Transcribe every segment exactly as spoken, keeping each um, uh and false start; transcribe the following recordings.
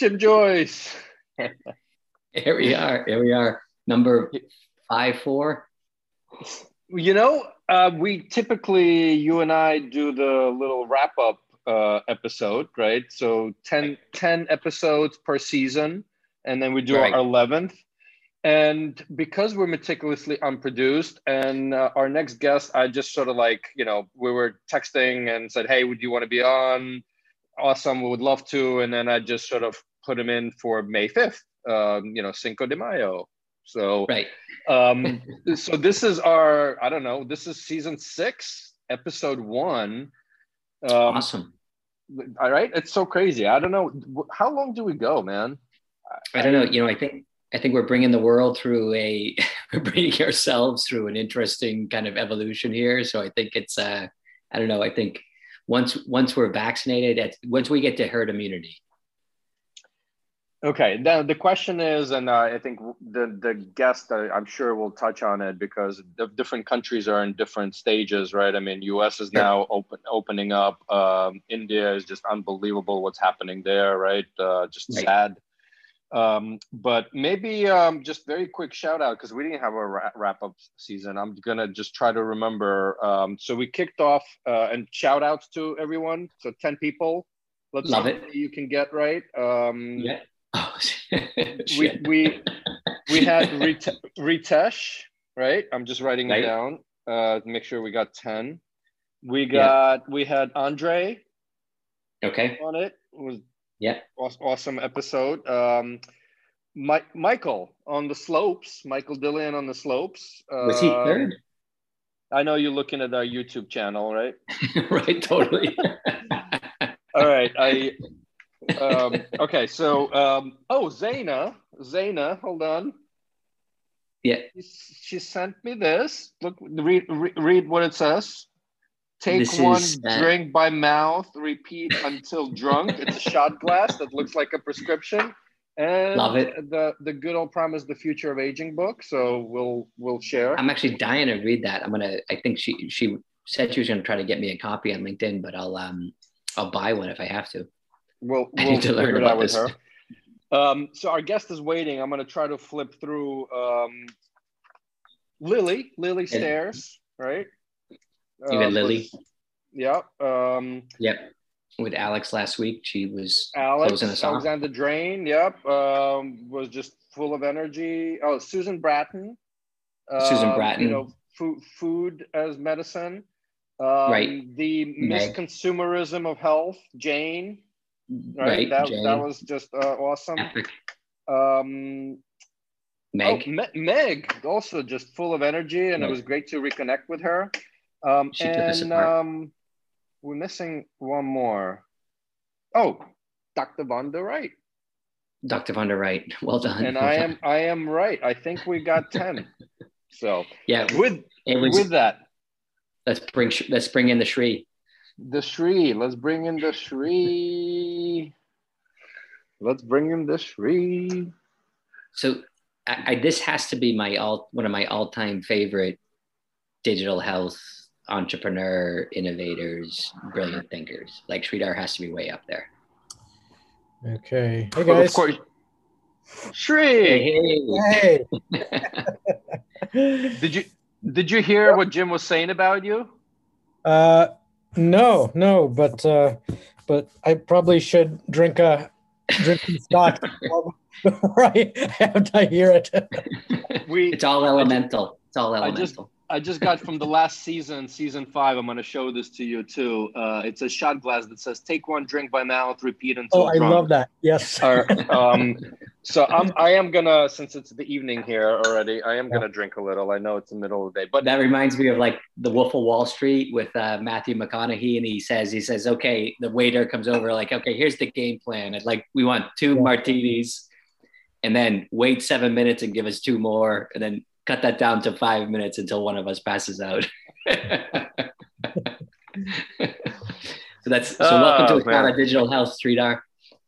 Jim Joyce. Here we are. Here we are. Number five, four. You know, uh, we typically, you and I do the little wrap up uh, episode, right? So ten, ten episodes per season, and then we do right. our eleventh. And because we're meticulously unproduced, and uh, our next guest, I just sort of like, you know, we were texting and said, hey, would you want to be on? Awesome, we would love to. And then I just sort of put him in for May fifth, um, you know, Cinco de Mayo. So, right. um, so this is our, I don't know, this is season six, episode one. Um, awesome. All right. It's so crazy. I don't know. How long do we go, man? I don't know. You know, I think, I think we're bringing the world through a, we're bringing ourselves through an interesting kind of evolution here. So I think it's, uh, I don't know. I think once, once we're vaccinated, at, once we get to herd immunity. Okay, now the question is, and uh, I think the, the guest, uh, I'm sure will touch on it because the different countries are in different stages, right? I mean, U S is now open, opening up. Um, India is just unbelievable what's happening there, right? Uh, just right. sad. Um, but maybe um, just very quick shout out, because we didn't have a ra- wrap up season. I'm going to just try to remember. Um, so we kicked off uh, and shout outs to everyone. So ten people. Let's Love see it. What you can get right. Um, yeah. Oh, we we we had Ritesh, right? I'm just writing right. it down. Uh, make sure we got ten. We got yeah. we had Andre. Okay. On it, it was yeah awesome episode. Um, Mike Michael on the slopes. Michael Dillon on the slopes. Uh, was he third? I know you're looking at our YouTube channel, right? Right, totally. All right, I. um, okay, so um, oh, Zaina, Zaina, hold on. Yeah, she, she sent me this. Look, read, re- read what it says. Take this one is, uh... drink by mouth. Repeat until drunk. It's a shot glass that looks like a prescription. And Love it. The the good old promise, the future of aging book. So we'll we'll share. I'm actually dying to read that. I'm gonna. I think she she said she was gonna try to get me a copy on LinkedIn, but I'll um I'll buy one if I have to. We'll, we'll I need to learn about this. Her. Um, so our guest is waiting. I'm going to try to flip through um, Lily, Lily Stairs, right? Uh, Even Lily. Was, yeah. Um, yep. With Alex last week, she was Alex, closing us off. Alexander Drain, yep. Um, was just full of energy. Oh, Susan Bratton. Uh, Susan Bratton. You know, food, food as medicine. Um, right. The misconsumerism of health, Jane. Right, right, that Jane. That was just uh, awesome. Epic. Um, Meg, oh, Me- Meg, also just full of energy, and Meg. It was great to reconnect with her. Um, she and um, we're missing one more. Oh, Doctor Von der Wright. Doctor Von der Wright, well done. And well I done. am, I am right. I think we got ten. So yeah, with was, with that, let's bring let's bring in the Shri. The Shri, let's bring in the Shri. Let's bring in the Shri. So, I, I, this has to be my all one of my all-time favorite digital health entrepreneur, innovators, brilliant thinkers. Like Sridhar has to be way up there. Okay, hey guys. Of course, Shri. Hey. hey. hey. Did you did you hear what Jim was saying about you? Uh. No, no, but uh, but I probably should drink a drink some stock before I have to hear it. we, it's all elemental. It's all elemental. I just, I just got from the last season, season five. I'm going to show this to you too. Uh, it's a shot glass that says "Take one drink by mouth, repeat until." Oh, drunk. I love that. Yes. Or, um, so I'm, I am gonna, since it's the evening here already, I am yeah. gonna drink a little. I know it's the middle of the day, but that reminds me of like the Wolf of Wall Street with uh, Matthew McConaughey, and he says, he says, okay, the waiter comes over, like, okay, here's the game plan. I'd like, we want two yeah. martinis, and then wait seven minutes and give us two more, and then cut that down to five minutes until one of us passes out. So that's so. Oh, welcome to Akana Digital Health, Sridhar.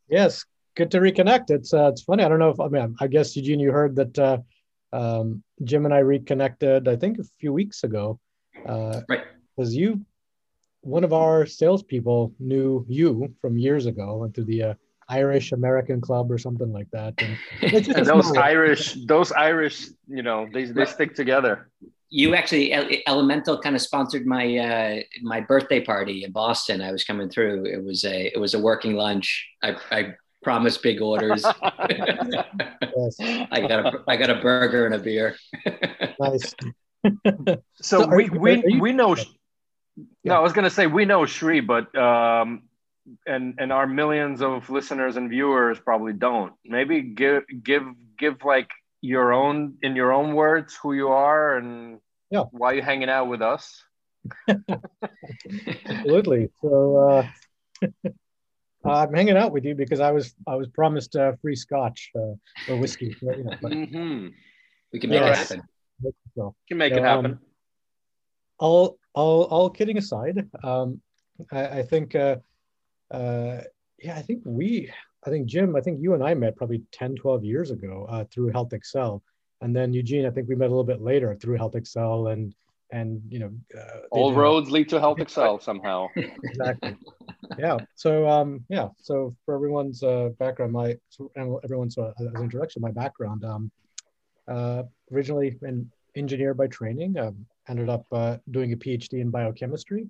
Yes. Good to reconnect. It's uh, it's funny. I don't know if I mean. I guess Eugene, you heard that uh, um, Jim and I reconnected. I think a few weeks ago, uh, right? Because you, one of our salespeople knew you from years ago, and through the uh, Irish American club or something like that. And it's just and those small. Irish, those Irish, you know, they they stick together. You actually, Elemental kind of sponsored my uh, my birthday party in Boston. I was coming through. It was a it was a working lunch. I, I promised big orders. Yes. I got a I got a burger and a beer. Nice. So, so we you, we you, we know. Yeah. No, I was gonna say we know Sri, but. Um, and and our millions of listeners and viewers probably don't. Maybe give give give like your own in your own words who you are and yeah. why you're hanging out with us. Absolutely. So uh, I'm hanging out with you because I was I was promised uh, free scotch uh, or whiskey. You know, but, mm-hmm. We can make uh, it happen. So, can make so, it happen. Um, all all all kidding aside, um, I, I think. Uh, Uh, yeah, I think we, I think Jim, I think you and I met probably ten, twelve years ago uh, through Health Excel. And then Eugene, I think we met a little bit later through Health Excel and, and you know. Uh, All roads lead to Health Excel somehow. Exactly. Yeah. So, um, yeah. So for everyone's uh, background, my, everyone's uh, as an introduction, my background, um, uh, originally an engineer by training, um, ended up uh, doing a P H D in biochemistry.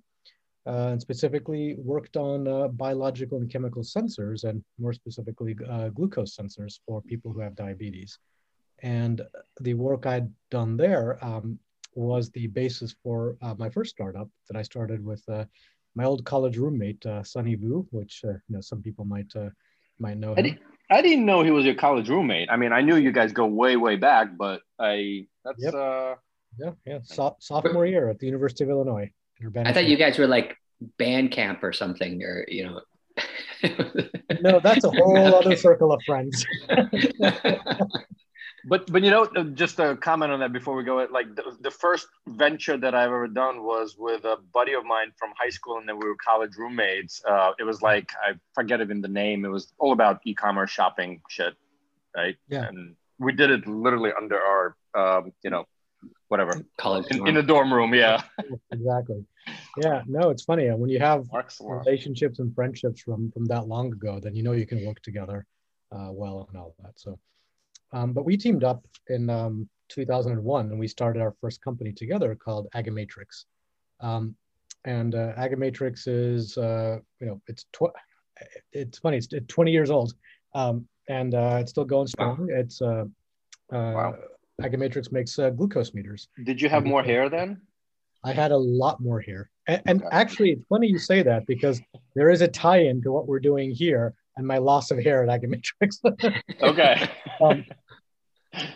Uh, and specifically worked on uh, biological and chemical sensors, and more specifically uh, glucose sensors for people who have diabetes. And the work I'd done there um, was the basis for uh, my first startup that I started with uh, my old college roommate, uh, Sonny Vu, which uh, you know, some people might uh, might know him. I, did, I didn't know he was your college roommate. I mean, I knew you guys go way, way back, but I, that's... Yep. Uh... Yeah, yeah, so- sophomore year at the University of Illinois. I thought you guys were like band camp or something, or you know. No, that's a whole okay. other circle of friends. but but you know, just a comment on that before we go. Like the, the first venture that I've ever done was with a buddy of mine from high school, and then we were college roommates. Uh, it was like I forget even the name. It was all about e-commerce shopping shit, right? Yeah. And we did it literally under our, um, you know. Whatever college in, in the dorm room, yeah. Exactly. Yeah. No, it's funny when you have Excellent. relationships and friendships from from that long ago, then you know you can work together uh, well and all that. So, um, but we teamed up in um, two thousand one and we started our first company together called Agamatrix. Um, and uh, Agamatrix is, uh, you know, it's tw- it's funny. It's twenty years old, um, and uh, it's still going strong. Wow. It's uh, uh, wow. Agamatrix makes uh, glucose meters. Did you have more hair then? I had a lot more hair. And, and actually, it's funny you say that because there is a tie-in to what we're doing here and my loss of hair at Agamatrix. Okay. um,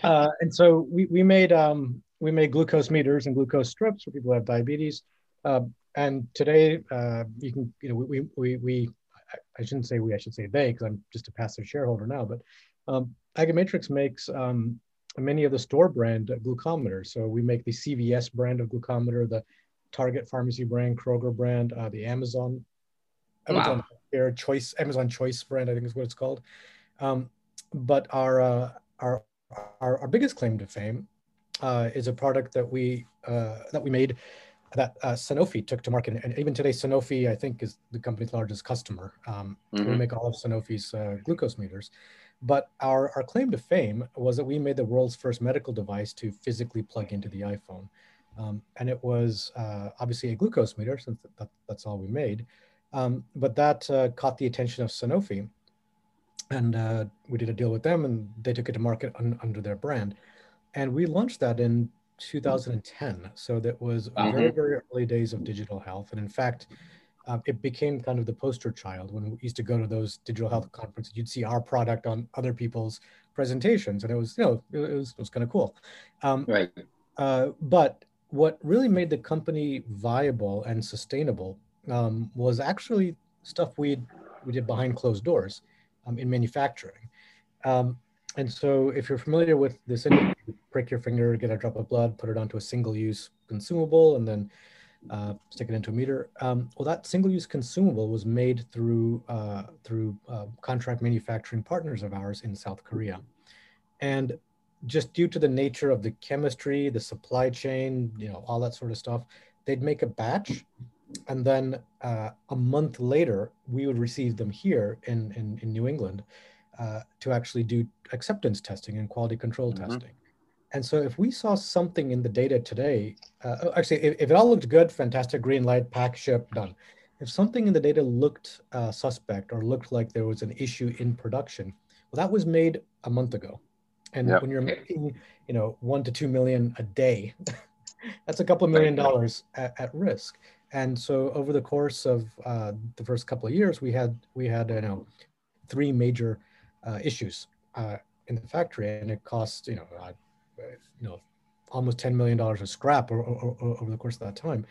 uh, and so we, we made um, we made glucose meters and glucose strips for people who have diabetes. Uh, and today, uh, you can, you know, we, we, we, I shouldn't say we, I should say they, because I'm just a passive shareholder now, but um, Agamatrix makes, um, many of the store brand glucometers. So we make the C V S brand of glucometer, the Target pharmacy brand, Kroger brand, uh, the Amazon, Amazon wow. Choice, Amazon Choice brand, I think is what it's called. Um, but our, uh, our our our biggest claim to fame uh, is a product that we uh, that we made that uh, Sanofi took to market, and even today Sanofi I think is the company's largest customer. Um, mm-hmm. We make all of Sanofi's uh, glucose meters. But our, our claim to fame was that we made the world's first medical device to physically plug into the iPhone. Um, and it was uh, obviously a glucose meter, since that, that's all we made. Um, but that uh, caught the attention of Sanofi. And uh, we did a deal with them and they took it to market un- under their brand. And we launched that in two thousand ten. So that was uh-huh. very, very early days of digital health. And in fact, Uh, it became kind of the poster child when we used to go to those digital health conferences. You'd see our product on other people's presentations, and it was, you know, it was, it was kind of cool. Um, right. Uh, but what really made the company viable and sustainable um, was actually stuff we we did behind closed doors um, in manufacturing. Um, and so, if you're familiar with this industry, you prick your finger, get a drop of blood, put it onto a single-use consumable, and then. Uh, stick it into a meter. Um, well, that single-use consumable was made through uh, through uh, contract manufacturing partners of ours in South Korea, and just due to the nature of the chemistry, the supply chain, you know, all that sort of stuff, they'd make a batch And then uh, a month later, we would receive them here in, in, in New England uh, to actually do acceptance testing and quality control mm-hmm. testing. And so if we saw something in the data today, uh, actually, if, if it all looked good, fantastic, green light, pack, ship, done. If something in the data looked uh, suspect or looked like there was an issue in production, well, that was made a month ago. And yep. when you're making, you know, one to two million a day, that's a couple of million dollars at, at risk. And so over the course of uh, the first couple of years, we had, we had, you know, three major uh, issues uh, in the factory, and it cost, you know, uh, you know, almost ten million dollars of scrap or, or, or over the course of that time.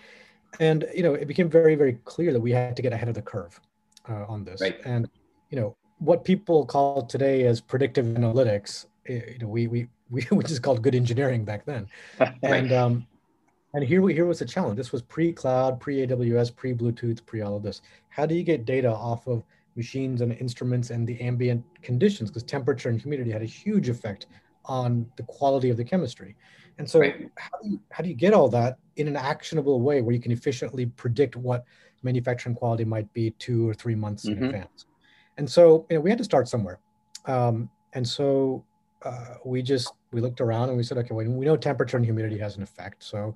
And, you know, it became very, very clear that we had to get ahead of the curve uh, on this. Right. And, you know, what people call today as predictive analytics, you know, we, we, we, which is called good engineering back then. And, um, and here we, here was the challenge. This was pre-cloud, pre-A W S, pre-Bluetooth, pre-all of this. How do you get data off of machines and instruments and the ambient conditions? Because temperature and humidity had a huge effect on the quality of the chemistry. And so right. how do you, how do you get all that in an actionable way where you can efficiently predict what manufacturing quality might be two or three months mm-hmm. in advance? And so, you know, we had to start somewhere. Um, and so uh, we just, we looked around and we said, okay, well, we know temperature and humidity has an effect. So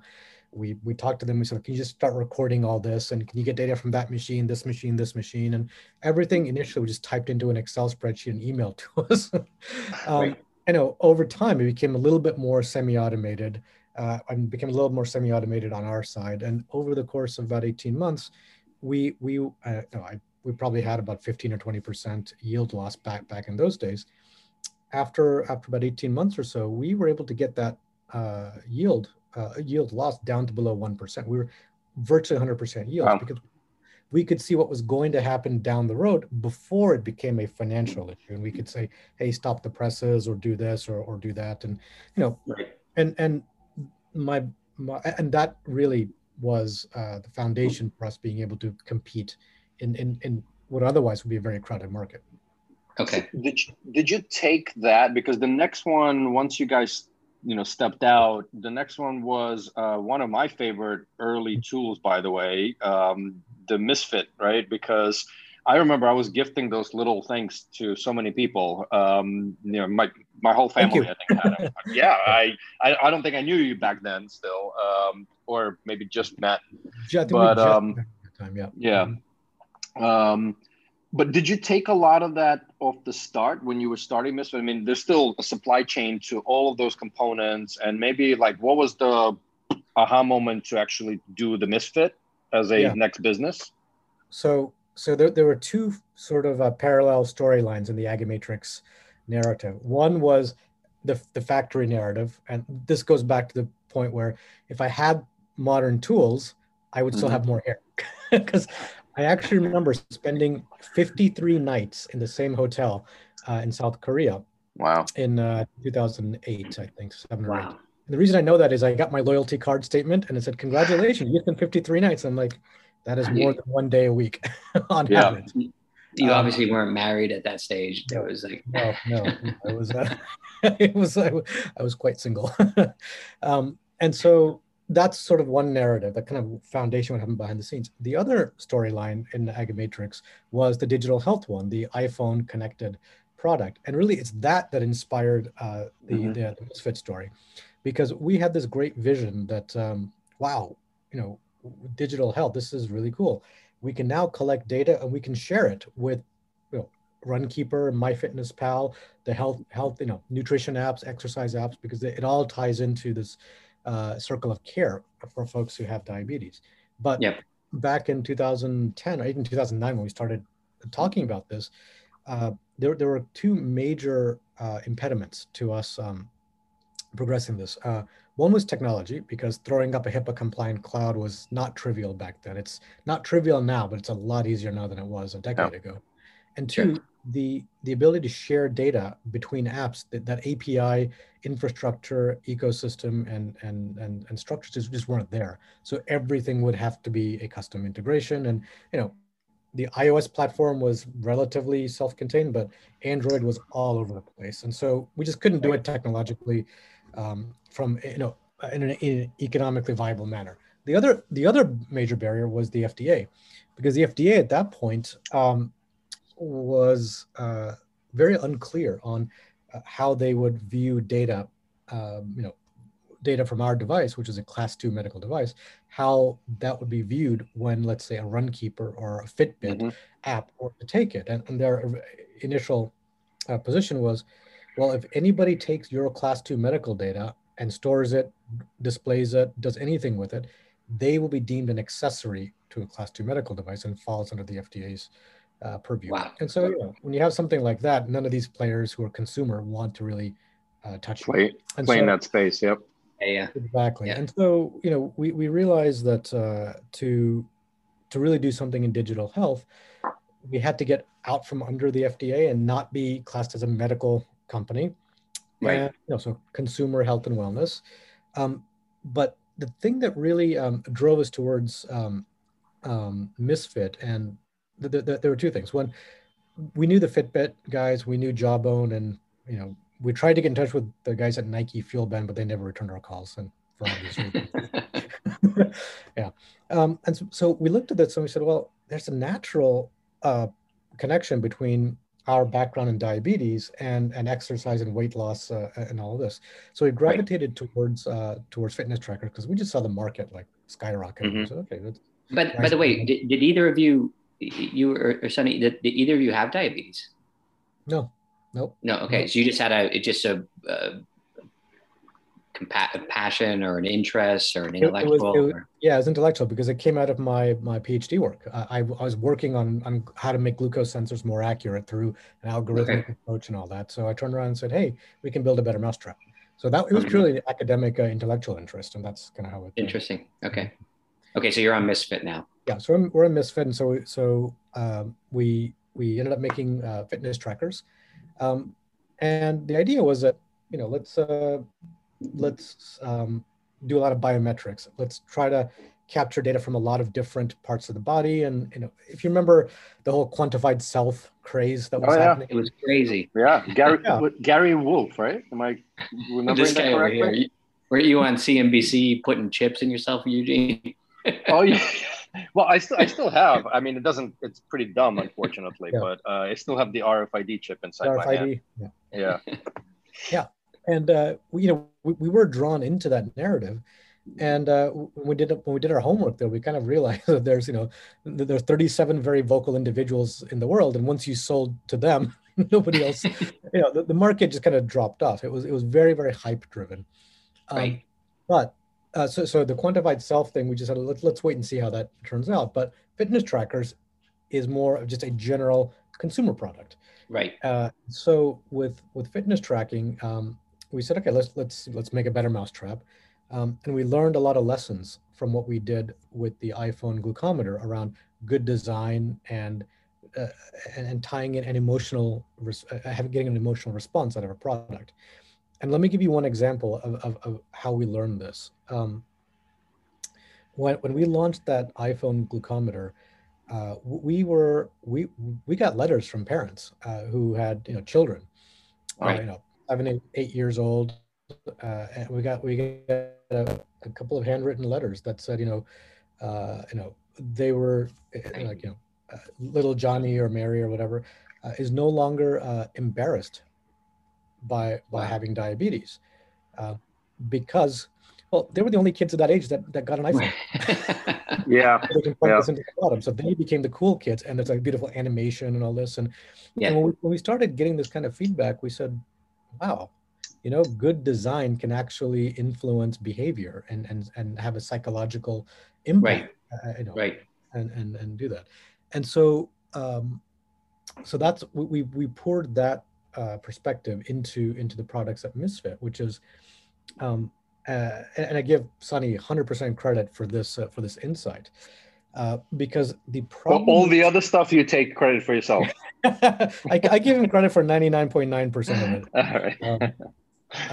we, we talked to them, we said, can you just start recording all this? And can you get data from that machine, this machine, this machine? And everything initially was just typed into an Excel spreadsheet and emailed to us. um, right. You know, over time, it became a little bit more semi-automated uh, and became a little more semi-automated on our side. And over the course of about eighteen months, we we uh, no, I, we probably had about fifteen or twenty percent yield loss back back in those days. After after about eighteen months or so, we were able to get that uh, yield uh, yield loss down to below one percent. We were virtually one hundred percent yield wow. because we could see what was going to happen down the road before it became a financial issue. And we could say, hey, stop the presses or do this or, or do that. And, you know, right. and, and my, my, and that really was uh, the foundation for us being able to compete in, in, in what otherwise would be a very crowded market. Okay. Did you, did you take that? Because the next one, once you guys, you know, stepped out, the next one was uh, one of my favorite early tools, by the way, um, the Misfit, right? Because I remember I was gifting those little things to so many people. Um, you know, my my whole family, I think, had them. Yeah, I, I I don't think I knew you back then, still, um, or maybe just met. Yeah, I think but we just um, met at the time, yeah, yeah. Um, but did you take a lot of that off the start when you were starting Misfit? I mean, there's still a supply chain to all of those components, and maybe like what was the aha moment to actually do the Misfit as a yeah. next business? So so there, there were two sort of uh, parallel storylines in the Agamatrix narrative. One was the, the factory narrative. And this goes back to the point where if I had modern tools, I would mm-hmm. still have more hair. Because I actually remember spending fifty-three nights in the same hotel uh, in South Korea. Wow. In uh, two thousand eight, I think, seven wow. or eight. The reason I know that is I got my loyalty card statement and it said, congratulations, you've been fifty-three nights. I'm like, that is more than one day a week on yeah. average. You obviously um, weren't married at that stage. There was like, no, no, it was, uh, it was, I, I was quite single. um, and so that's sort of one narrative, that kind of foundation what happened behind the scenes. The other storyline in the Agamatrix was the digital health one, the iPhone connected product. And really it's that that inspired uh, the, mm-hmm. the, the Misfit story. Because we had this great vision that, um, wow, you know, digital health, this is really cool. We can now collect data and we can share it with, you know, RunKeeper, MyFitnessPal, the health, health, you know, nutrition apps, exercise apps, because it all ties into this uh, circle of care for folks who have diabetes. But yep. back in two thousand ten or even two thousand nine, when we started talking about this, uh, there, there were two major uh, impediments to us um, progressing this. Uh, one was technology, because throwing up a HIPAA compliant cloud was not trivial back then. It's not trivial now, but it's a lot easier now than it was a decade yeah. ago. And two, sure. the, the ability to share data between apps, that, that A P I infrastructure, ecosystem, and, and, and, and structures just weren't there. So everything would have to be a custom integration. And, you know, the iOS platform was relatively self-contained, but Android was all over the place. And so we just couldn't do it technologically. Um, from, you know, in an, in an economically viable manner. The other, the other major barrier was the F D A, because the F D A at that point um, was uh, very unclear on uh, how they would view data, uh, you know, data from our device, which is a class two medical device, how that would be viewed when, let's say, a RunKeeper or a Fitbit mm-hmm. app were to take it. And, and their initial uh, position was, well, if anybody takes your class two medical data and stores it, displays it, does anything with it, they will be deemed an accessory to a class two medical device and falls under the F D A's uh, purview. Wow. And so, you know, when you have something like that, none of these players who are consumer want to really uh, touch Play, it. Play so, in that space, yep. Yeah, exactly. Yeah. And so, you know, we, we realized that uh, to to really do something in digital health, we had to get out from under the F D A and not be classed as a medical company. Right. And, you know, so consumer health and wellness. Um, but the thing that really um, drove us towards um, um, Misfit, and the, the, the, there were two things. One, we knew the Fitbit guys, we knew Jawbone, and, you know, we tried to get in touch with the guys at Nike Fuel Band, but they never returned our calls. And for obvious reasons. yeah. Um, and so, so we looked at this and we said, well, there's a natural uh, connection between our background in diabetes and, and exercise and weight loss uh, and all of this. So we gravitated right. towards uh, towards fitness trackers because we just saw the market like skyrocket. Mm-hmm. We said, okay. That's, but that's by the way, did, did either of you, you or, or Sonny, did, did either of you have diabetes? No. Nope. No. Okay. So you just had a, just a, a, compa- a passion or an interest or an intellectual. It was, it was, or... Yeah, it was intellectual because it came out of my my PhD work. Uh, I, I was working on, on how to make glucose sensors more accurate through an algorithmic okay. approach and all that. So I turned around and said, hey, we can build a better mousetrap. So that it was mm-hmm. purely an academic uh, intellectual interest. And that's kind of how it. Interesting. Uh, okay. Okay. So you're on Misfit now. Yeah. So I'm, we're on Misfit. And so, so um, we, we ended up making uh, fitness trackers. Um, and the idea was that, you know, let's uh, let's um, do a lot of biometrics. Let's try to capture data from a lot of different parts of the body. And, you know, if you remember the whole quantified self craze that was oh, yeah. happening. It was crazy. Yeah. Gary yeah. Gary Wolf, right? Am I remembering that correctly? Were you on C N B C putting chips in yourself, Eugene? oh, yeah. Well, I still I still have. I mean, it doesn't. It's pretty dumb, unfortunately. Yeah. But uh, I still have the R F I D chip inside R F I D, my hand. Yeah, yeah. yeah. And uh, we, you know, we, we were drawn into that narrative, and uh, when we did when we did our homework there, we kind of realized that there's you know there's thirty-seven very vocal individuals in the world, and once you sold to them, nobody else. you know, the, the market just kind of dropped off. It was it was very very hype driven, um, right? But Uh, so, so the quantified self thing, we just had to, let's, let's wait and see how that turns out. But fitness trackers is more of just a general consumer product. Right. Uh, so with, with fitness tracking, um, we said, okay, let's, let's, let's make a better mousetrap. Um, and we learned a lot of lessons from what we did with the iPhone glucometer around good design and, uh, and, and tying in an emotional, res- uh, getting an emotional response out of a product. And let me give you one example of, of, of how we learned this. Um, when, when we launched that iPhone glucometer, uh, we were we we got letters from parents uh, who had you know children, right. uh, you know seven eight, eight years old, uh, and we got we got a, a couple of handwritten letters that said you know uh, you know they were like you know uh, little Johnny or Mary or whatever uh, is no longer uh, embarrassed by by wow. having diabetes uh, because well they were the only kids of that age that, that got an iPhone. yeah. So they can plug yeah. this into the bottom. So they became the cool kids and there's like beautiful animation and all this. And, yeah. and when, we, when we started getting this kind of feedback, we said, wow, you know, good design can actually influence behavior and and, and have a psychological impact. Right. Uh, you know, right. And, and and do that. And so um, so that's we we poured that Uh, perspective into into the products at Misfit, which is, um, uh, and, and I give Sonny one hundred percent credit for this uh, for this insight, uh, because the problem. Well, all the other stuff you take credit for yourself. I, I give him credit for ninety-nine point nine percent of it. All right. um,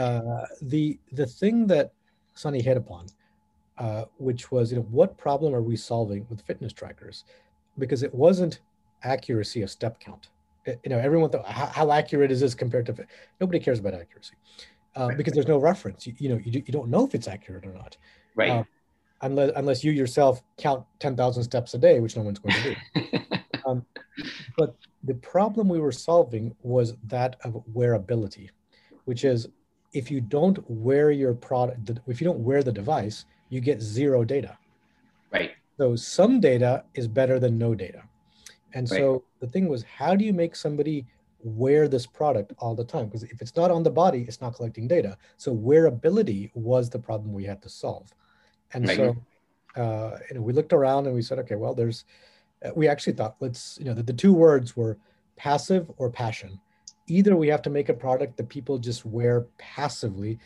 uh, the the thing that Sonny hit upon, uh, which was you know what problem are we solving with fitness trackers, because it wasn't accuracy of step count. You know, everyone thought, how, how accurate is this compared to, nobody cares about accuracy uh, because there's no reference. You, you know, you, you don't know if it's accurate or not. Right. Uh, unless unless you yourself count ten thousand steps a day, which no one's going to do. um, but the problem we were solving was that of wearability, which is if you don't wear your product, if you don't wear the device, you get zero data. Right. So some data is better than no data. And right. so the thing was, how do you make somebody wear this product all the time? Because if it's not on the body, it's not collecting data. So wearability was the problem we had to solve. And right. so uh, you know, we looked around and we said, okay, well, there's, uh, we actually thought, let's, you know, the, the two words were passive or passion. Either we have to make a product that people just wear passively.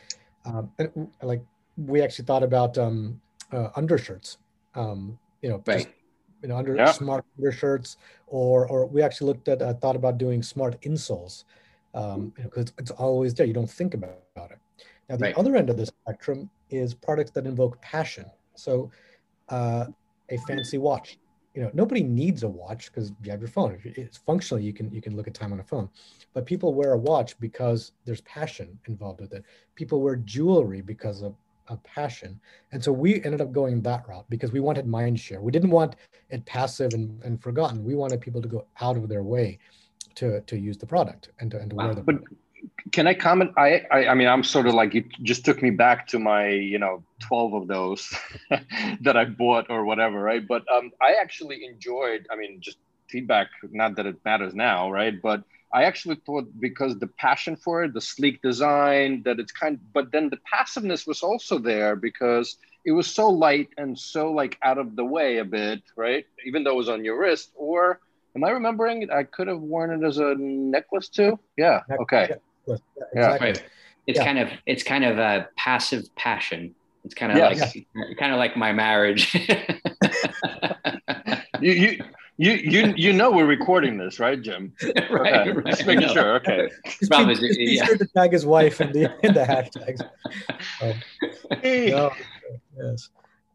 Um, and, like we actually thought about um, uh, undershirts. Um, you know, right. just, you know, under yeah. smart undershirts, or or we actually looked at uh, thought about doing smart insoles, um, you know, because it's, it's always there. You don't think about it. Now the right. other end of the spectrum is products that invoke passion. So uh, a fancy watch. You know, nobody needs a watch because you have your phone. It's functionally you can you can look at time on a phone, but people wear a watch because there's passion involved with it. People wear jewelry because of a passion. And so we ended up going that route because we wanted mind share. We didn't want it passive and, and forgotten. We wanted people to go out of their way to, to use the product and to, and to wow. wear the product. But can I comment? I, I I mean, I'm sort of like, it just took me back to my, you know, twelve of those that I bought or whatever, right? But um, I actually enjoyed, I mean, just feedback, not that it matters now, right? But I actually thought because the passion for it, the sleek design, that it's kind of, but then the passiveness was also there because it was so light and so like out of the way a bit, right? Even though it was on your wrist, or am I remembering it? I could have worn it as a necklace too. Yeah. Okay. Yeah. Exactly. yeah. Right. It's yeah. kind of, it's kind of a passive passion. It's kind of yeah, like, yeah. kind of like my marriage. you, you, You you you know we're recording this, right, Jim? right, okay. right. Just making no. sure. Okay. Just be, just be yeah. sure to tag his wife in the in the hashtags. Um, no, yes.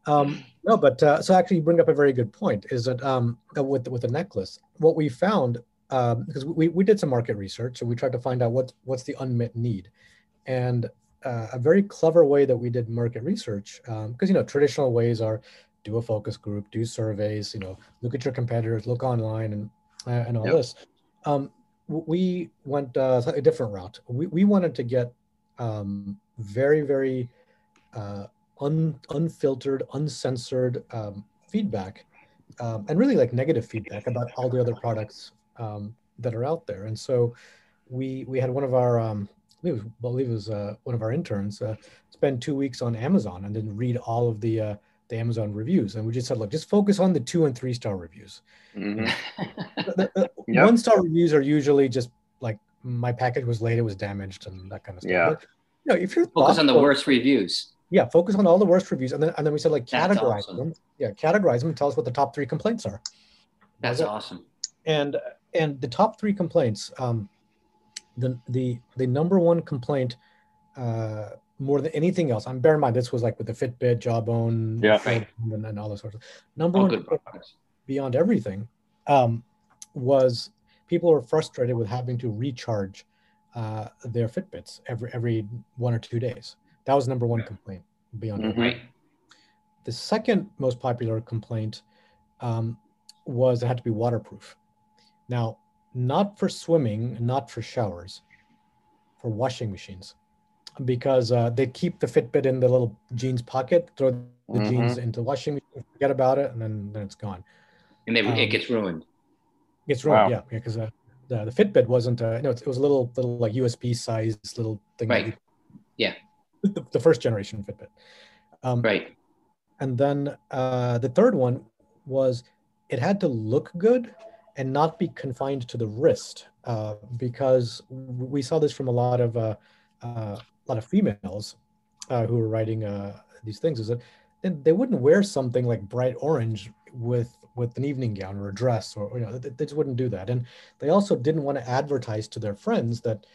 Um, no, but uh, so actually, you bring up a very good point. Is that um, with with the necklace, what we found um, because we we did some market research, so we tried to find out what what's the unmet need, and uh, a very clever way that we did market research because um, you know traditional ways are. Do a focus group, do surveys, you know, look at your competitors, look online and, uh, and all yep. this. Um, we went uh, a different route. We, we wanted to get um, very, very uh, un, unfiltered, uncensored um, feedback um, and really like negative feedback about all the other products um, that are out there. And so we we had one of our, um, I believe it was uh, one of our interns uh, spend two weeks on Amazon and then read all of the, uh, the Amazon reviews. And we just said, look, just focus on the two and three star reviews. Mm-hmm. the, the, the yep. One star reviews are usually just like, my package was late, it was damaged and that kind of stuff. Yeah. But, you know, if you're focus on the worst reviews. Yeah, focus on all the worst reviews. And then and then we said like categorize awesome. them. Yeah, categorize them and tell us what the top three complaints are. That's that. awesome. And and the top three complaints, um, the the the number one complaint uh more than anything else, I'm bear in mind this was like with the Fitbit, Jawbone, yeah, right. and, and all those sorts of number all one beyond everything um, was people were frustrated with having to recharge uh, their Fitbits every every one or two days. That was number one complaint beyond mm-hmm. everything. The second most popular complaint um, was it had to be waterproof. Now, not for swimming, not for showers, for washing machines. Because uh, they keep the Fitbit in the little jeans pocket, throw the mm-hmm. jeans into the washing machine, forget about it, and then, then it's gone. And they, um, it gets ruined. Gets ruined, wow. yeah, because uh, the, the Fitbit wasn't. Uh, no, it, it was a little, little like U S B sized little thing. Right. That you, yeah. The, the first generation Fitbit. Um, right. And then uh, the third one was it had to look good and not be confined to the wrist, uh, because we saw this from a lot of. Uh, uh, A lot of females uh, who were writing uh, these things is that they wouldn't wear something like bright orange with with an evening gown or a dress, or you know they, they just wouldn't do that. And they also didn't want to advertise to their friends that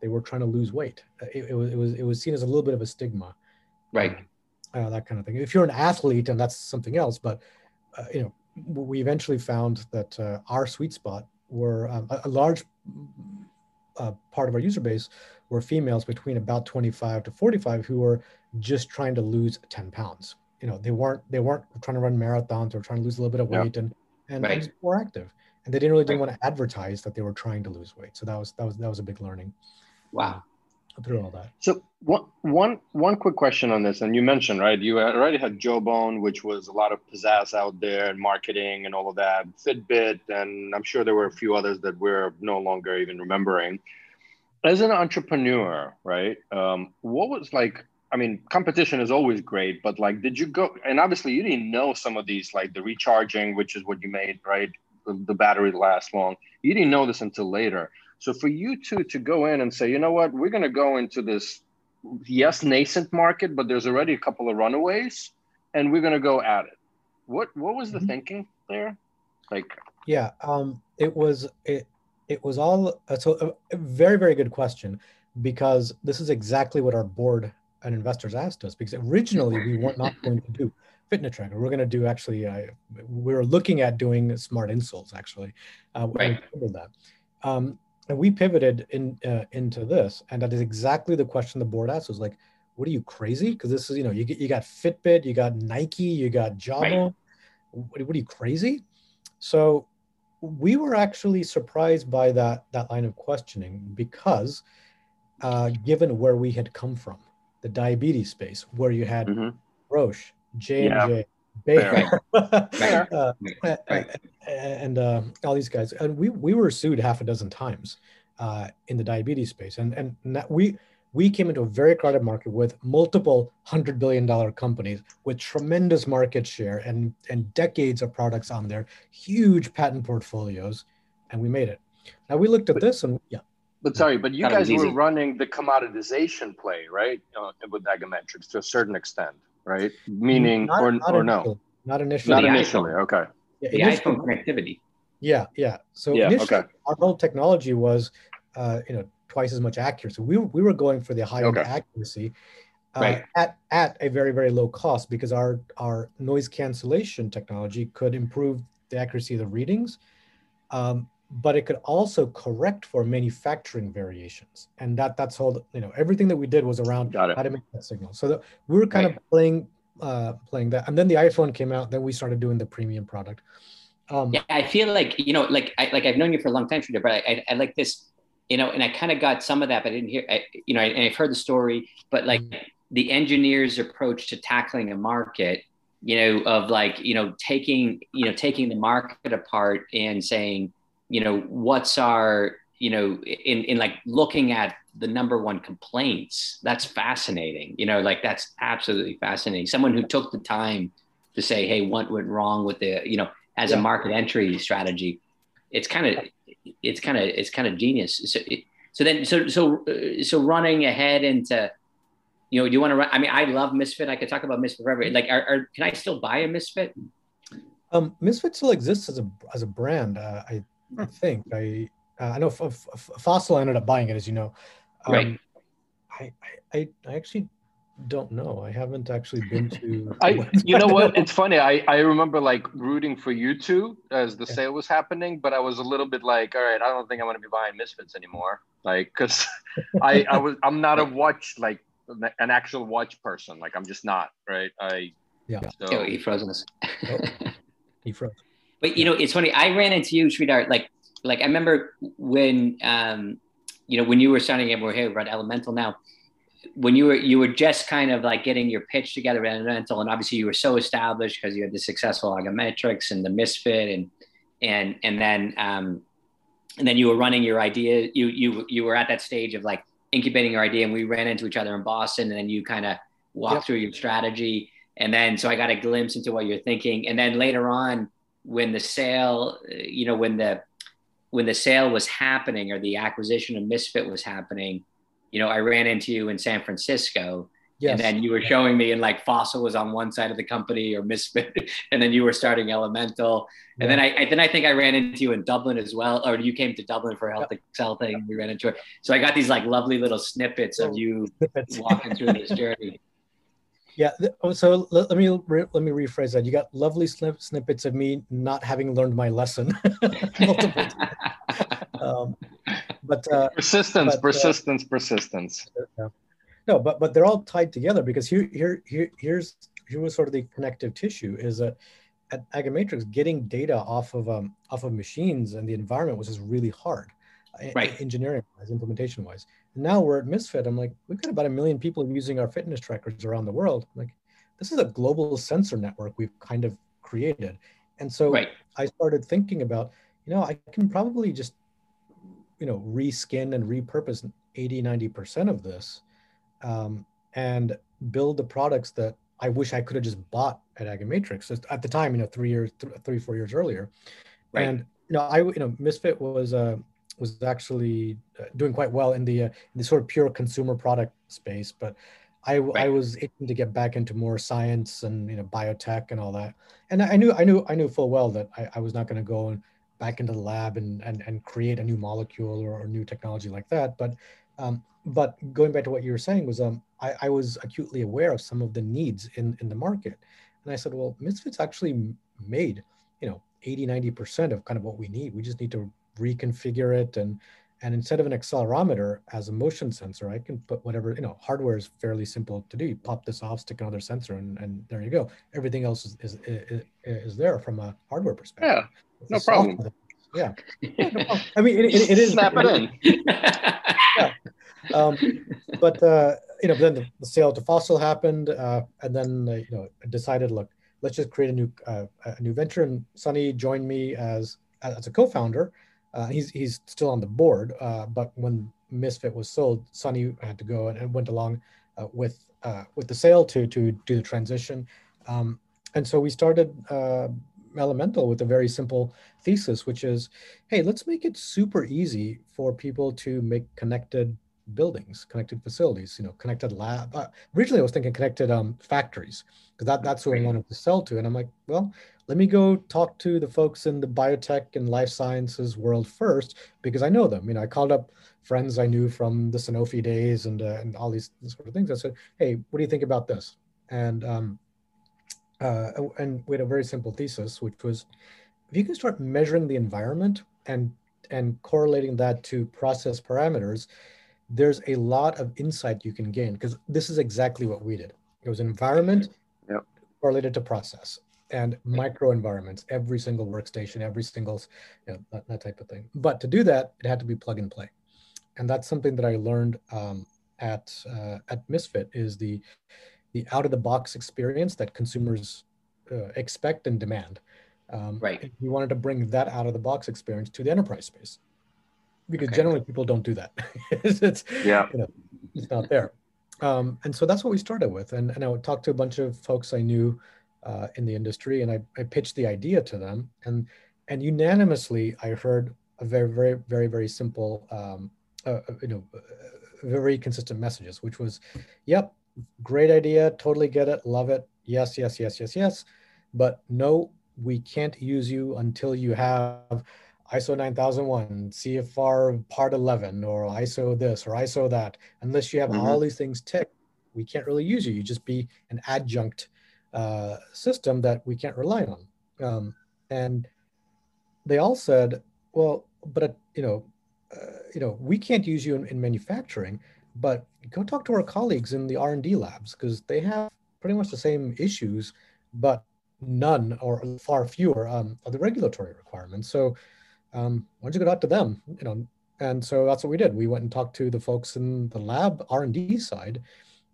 they were trying to lose weight. It, it was it was it was seen as a little bit of a stigma, right? Uh, that kind of thing. If you're an athlete, and that's something else. But uh, you know, we eventually found that uh, our sweet spot were um, a, a large uh, part of our user base. Were females between about twenty-five to forty-five who were just trying to lose ten pounds. you know, they weren't they weren't trying to run marathons or trying to lose a little bit of weight, yeah. and and right. they were more active, and they didn't really didn't right. want to advertise that they were trying to lose weight. So that was that was that was a big learning. Wow. Through all that. So one, one, one quick question on this, and you mentioned, right, you already had Jawbone, which was a lot of pizzazz out there and marketing and all of that, Fitbit, and I'm sure there were a few others that we're no longer even remembering. As an entrepreneur, right, um, what was like, I mean, competition is always great, but like, did you go, and obviously you didn't know some of these, like the recharging, which is what you made, right, the, the battery lasts long. You didn't know this until later. So for you two to go in and say, you know what, we're going to go into this, yes, nascent market, but there's already a couple of runaways, and we're going to go at it. What what was the mm-hmm. thinking there? Like, yeah, um, it was it it was all uh, so a, a very very good question, because this is exactly what our board and investors asked us, because originally we were not going to do fitness tracker. We're going to do actually uh, we were looking at doing smart insoles actually. Uh, right. We that. Um, And we pivoted in, uh, into this, and that is exactly the question the board asked. Was like, "What are you crazy? Because this is, you know, you you got Fitbit, you got Nike, you got Jawbone. Right. What, what are you crazy?" So we were actually surprised by that that line of questioning, because uh, given where we had come from, the diabetes space, where you had mm-hmm. Roche, J and J. Yeah. Baker, uh, and uh, all these guys, and we we were sued half a dozen times uh, in the diabetes space, and and we we came into a very crowded market with multiple hundred billion dollar companies with tremendous market share and and decades of products on their huge patent portfolios, and we made it. Now we looked at but, this, and yeah. But sorry, but you guys were running the commoditization play, right, uh, with Agamatrix to a certain extent. Right? Meaning, not, or, not or no? Not initially. Not initially, iPhone. Okay. Yeah, the initially, iPhone connectivity. Yeah, yeah. So yeah, initially, okay. our whole technology was, uh, you know, twice as much accuracy. We, we were going for the higher okay. accuracy uh, right. at, at a very, very low cost, because our, our noise cancellation technology could improve the accuracy of the readings, um, but it could also correct for manufacturing variations. And that that's all, you know, everything that we did was around how to make that signal. So the, we were kind right. of playing uh, playing that. And then the iPhone came out, then we started doing the premium product. Um, yeah, I feel like, you know, like, I, like I've known you for a long time, Sridhar, but I, I, I like this, you know, and I kind of got some of that, but I didn't hear, I, you know, I, and I've heard the story, but like the engineer's approach to tackling a market, you know, of like, you know, taking, you know, taking the market apart and saying, you know, what's our, you know, in, in like looking at the number one complaints, that's fascinating. You know, like that's absolutely fascinating. Someone who took the time to say, hey, what went wrong with the, you know, as yeah. a market entry strategy, it's kind of, it's kind of, it's kind of genius. So, it, so then, so, so, so running ahead into, you know, do you want to run? I mean, I love Misfit. I could talk about Misfit forever. Like, are, are, can I still buy a Misfit? Um, Misfit still exists as a, as a brand. Uh, I, I think I uh, I know F- F- F- Fossil ended up buying it, as you know. Um, right. I, I I actually don't know. I haven't actually been to. I you know what? It's funny. I, I remember like rooting for you two as the yeah. sale was happening, but I was a little bit like, all right, I don't think I'm going to be buying Misfits anymore, like because I I was I'm not a watch like an actual watch person. Like I'm just not right. I yeah. So. Oh, he frozen us. oh, he froze. But, you know, it's funny. I ran into you, Sridhar. Like, like I remember when, um, you know, when you were starting and we're here, we're at Elemental now. When you were, you were just kind of like getting your pitch together at Elemental. And obviously you were so established because you had the successful Agamatrix and the Misfit. And, and, and then, um, and then you were running your idea. You, you, you were at that stage of like incubating your idea, and we ran into each other in Boston, and then you kind of walked yep. through your strategy. And then, so I got a glimpse into what you're thinking. And then later on, when the sale, you know, when the when the sale was happening, or the acquisition of Misfit was happening, you know, I ran into you in San Francisco, yes. and then you were showing me, and like Fossil was on one side of the company, or Misfit, and then you were starting Elemental, yeah. and then I, I then I think I ran into you in Dublin as well, or you came to Dublin for a Health Excel thing, and we ran into it. So I got these like lovely little snippets of you walking through this journey. Yeah. So let, let me let me rephrase that. You got lovely snip, snippets of me not having learned my lesson. Multiple times. Um, but uh, persistence, but, persistence, uh, persistence. No, but but they're all tied together, because here here here here's here was sort of the connective tissue, is that at Agamatrix, getting data off of um, off of machines and the environment was just really hard, right? Engineering-wise, implementation-wise. Now we're at Misfit. I'm like, we've got about a million people using our fitness trackers around the world. I'm like, this is a global sensor network we've kind of created. And so right. I started thinking about, you know, I can probably just, you know, reskin and repurpose eighty, ninety percent of this um, and build the products that I wish I could have just bought at Agamatrix at the time, you know, three years, th three, four years earlier. Right. And, you know, I, you know, Misfit was, uh, was actually doing quite well in the, uh, in the sort of pure consumer product space, but I, right. I was itching to get back into more science and, you know, biotech and all that. And I knew, I knew, I knew full well that I, I was not going to go and back into the lab and, and, and create a new molecule or, or new technology like that. But, um, but going back to what you were saying was, um, I, I was acutely aware of some of the needs in, in the market. And I said, well, Misfit's actually made, you know, eighty, ninety percent of kind of what we need. We just need to reconfigure it. And, and instead of an accelerometer as a motion sensor, I can put whatever, you know, hardware is fairly simple to do. You pop this off, stick another sensor, and, and there you go. Everything else is, is, is, is there from a hardware perspective. Yeah, no problem. Yeah. No problem. I mean, it, it, it is. Snap it in. Yeah. Um, but, uh, you know, then the, the sale to Fossil happened, uh, and then, uh, you know, I decided, look, let's just create a new, uh, a new venture. And Sonny joined me as, as a co-founder. Uh, he's he's still on the board, uh, but when Misfit was sold, Sonny had to go and, and went along uh, with uh, with the sale to to do the transition, um, and so we started uh, Elemental with a very simple thesis, which is, hey, let's make it super easy for people to make connected buildings, connected facilities, you know, connected lab. Uh, originally, I was thinking connected um, factories, because that that's who I wanted to sell to, and I'm like, well, let me go talk to the folks in the biotech and life sciences world first, because I know them. You know, I called up friends I knew from the Sanofi days and uh, and all these sort of things. I said, hey, what do you think about this? And um, uh, and we had a very simple thesis, which was, if you can start measuring the environment and and correlating that to process parameters, there's a lot of insight you can gain, because this is exactly what we did. It was environment yep. correlated to process. And micro environments, every single workstation, every single, you know, that, that type of thing. But to do that, it had to be plug and play, and that's something that I learned um, at uh, at Misfit is the the out of the box experience that consumers uh, expect and demand. Um, right. We wanted to bring that out of the box experience to the enterprise space, because okay. generally people don't do that. it's, it's, yeah. You know, it's not there, um, and so that's what we started with. And and I would talk to a bunch of folks I knew. Uh, in the industry, and I, I pitched the idea to them, and and unanimously I heard a very very very very simple um, uh, you know uh, very consistent messages, which was, yep, great idea, totally get it, love it, yes yes yes yes yes, but no, we can't use you until you have I S O nine thousand one, C F R part eleven, or I S O this or I S O that. Unless you have mm-hmm. all these things ticked, we can't really use you. You just be an adjunct Uh, system that we can't rely on. Um, and they all said, well, but, uh, you know, uh, you know, we can't use you in, in manufacturing, but go talk to our colleagues in the R and D labs, because they have pretty much the same issues, but none or far fewer um, of the regulatory requirements. So um, why don't you go talk to them, you know? And so that's what we did. We went and talked to the folks in the lab R and D side.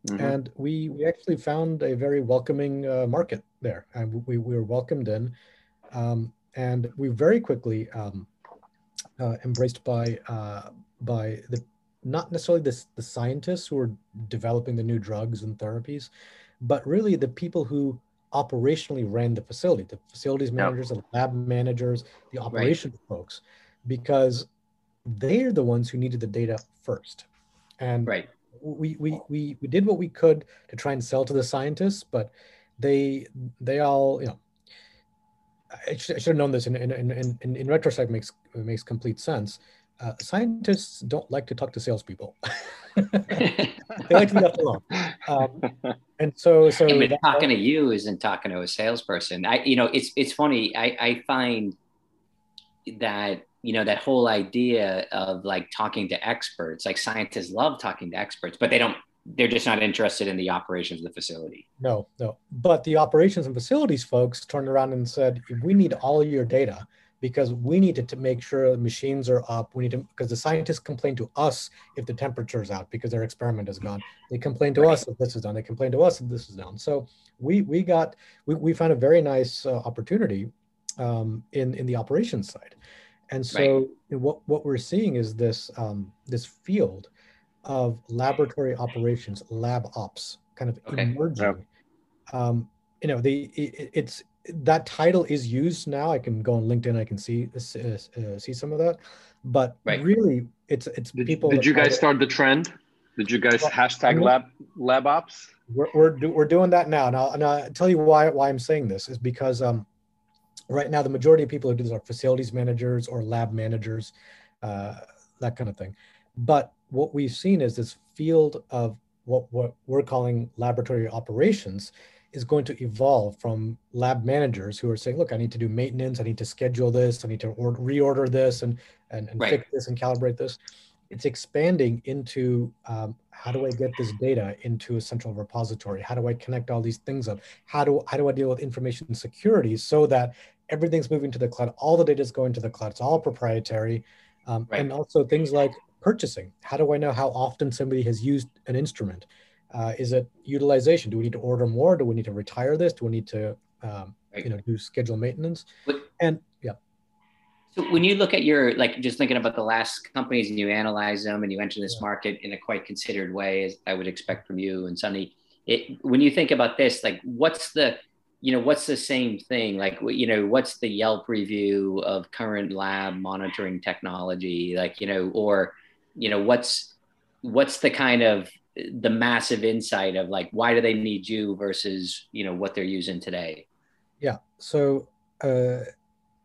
Mm-hmm. And we, we actually found a very welcoming uh, market there, and we, we were welcomed in, um, and we very quickly um, uh, embraced by uh, by the not necessarily the the scientists who were developing the new drugs and therapies, but really the people who operationally ran the facility, the facilities managers, yep. the lab managers, the operations right. folks, because they're the ones who needed the data first, and right. We, we we we did what we could to try and sell to the scientists, but they they all, you know, I should, I should have known this in in, in, in, in retrospect, makes makes complete sense. Uh, scientists don't like to talk to salespeople. They like to be left alone. Um, and so so I mean, that, talking to you isn't talking to a salesperson. I you know it's it's funny. I I find that. You know, that whole idea of like talking to experts, like scientists love talking to experts, but they don't they're just not interested in the operations of the facility. No, no. But the operations and facilities folks turned around and said, we need all your data because we need to, to make sure the machines are up. We need to, because the scientists complain to us if the temperature is out because their experiment is gone. They complain to right. us if this is done. They complain to us if this is done. So we we got, we, we found a very nice uh, opportunity um, in, in the operations side. And so right. what, what we're seeing is this, um, this field of laboratory operations, lab ops, kind of okay. emerging. Yep. Um, you know, the it, it's that title is used now. I can go on LinkedIn. I can see uh, see some of that, but right. really, it's it's did, people. Did you guys start the trend? Did you guys well, hashtag I mean, lab lab ops? We're we're, do, we're doing that now. Now, and I'll tell you why why I'm saying this is because um, right now the majority of people who do this are facilities managers or lab managers, uh, that kind of thing, but what we've seen is this field of what, what we're calling laboratory operations is going to evolve from lab managers who are saying, look, I need to do maintenance, I need to schedule this, I need to order, reorder this and, and, and right. fix this and calibrate this. It's expanding into um, how do I get this data into a central repository? How do I connect all these things up? How do, how do I deal with information security so that everything's moving to the cloud, all the data is going to the cloud, it's all proprietary. Um, right. And also things like purchasing. How do I know how often somebody has used an instrument? Uh, is it utilization? Do we need to order more? Do we need to retire this? Do we need to, um, you know, do schedule maintenance? And yeah. So when you look at your, like just thinking about the last companies and you analyze them and you enter this yeah. market in a quite considered way, as I would expect from you and Sonny, it, when you think about this, like what's the, you know, what's the same thing? Like, you know, what's the Yelp review of current lab monitoring technology? Like, you know, or you know, what's, what's the kind of the massive insight of like, why do they need you versus, you know, what they're using today? Yeah. So uh,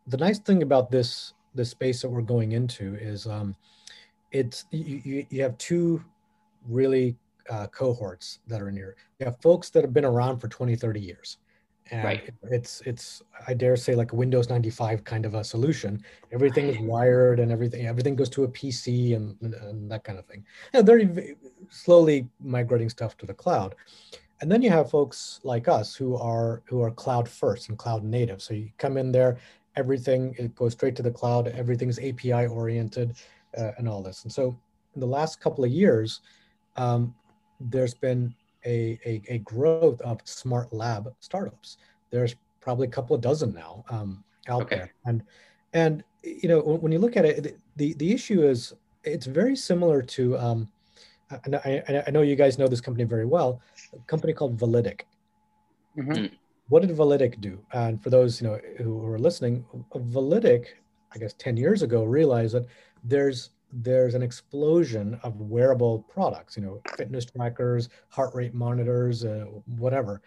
the nice thing about this, the space that we're going into is um, it's, you, you, you have two really uh, cohorts that are in here. You have folks that have been around for twenty, thirty years. And right. it's, it's, I dare say like a Windows ninety-five kind of a solution. Everything is wired and everything, everything goes to a P C and, and that kind of thing. And they're slowly migrating stuff to the cloud. And then you have folks like us who are, who are cloud first and cloud native. So you come in there, everything, it goes straight to the cloud. Everything's A P I oriented uh, and all this. And so in the last couple of years, um, there's been A, a, a growth of smart lab startups. There's probably a couple of dozen now um, out okay. there. And, and you know, when you look at it, the, the issue is it's very similar to, um, and I, I know you guys know this company very well, a company called Validic. Mm-hmm. What did Validic do? And for those you know who are listening, Validic, I guess ten years ago, realized that there's there's an explosion of wearable products, you know, fitness trackers, heart rate monitors, uh, whatever.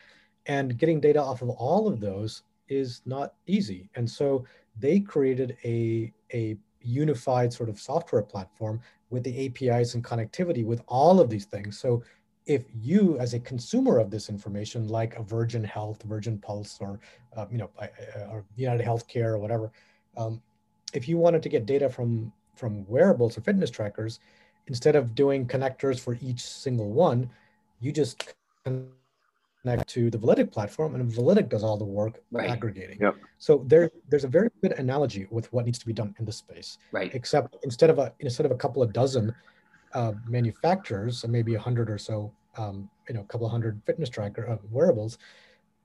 And getting data off of all of those is not easy. And so they created a, a unified sort of software platform with the A P Is and connectivity with all of these things. So if you, as a consumer of this information, like a Virgin Health, Virgin Pulse, or, uh, you know, or United Healthcare or whatever, um, if you wanted to get data from from wearables or fitness trackers, instead of doing connectors for each single one, you just connect to the Validic platform and Validic does all the work right. aggregating. Yep. So there, there's a very good analogy with what needs to be done in this space, right. except instead of a, instead of a couple of dozen uh, manufacturers, and maybe a hundred or so, um, you know, a couple of hundred fitness tracker uh, wearables,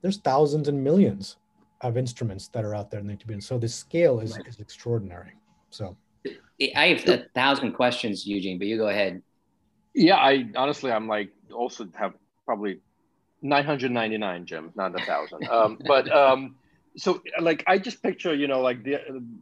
there's thousands and millions of instruments that are out there and need to be in. So the scale is, right. is extraordinary. So. I have a thousand questions, Eugene, but you go ahead. Yeah, I honestly, I'm like also have probably nine hundred ninety-nine, Jim, not a thousand. um, but um, so like, I just picture, you know, like the,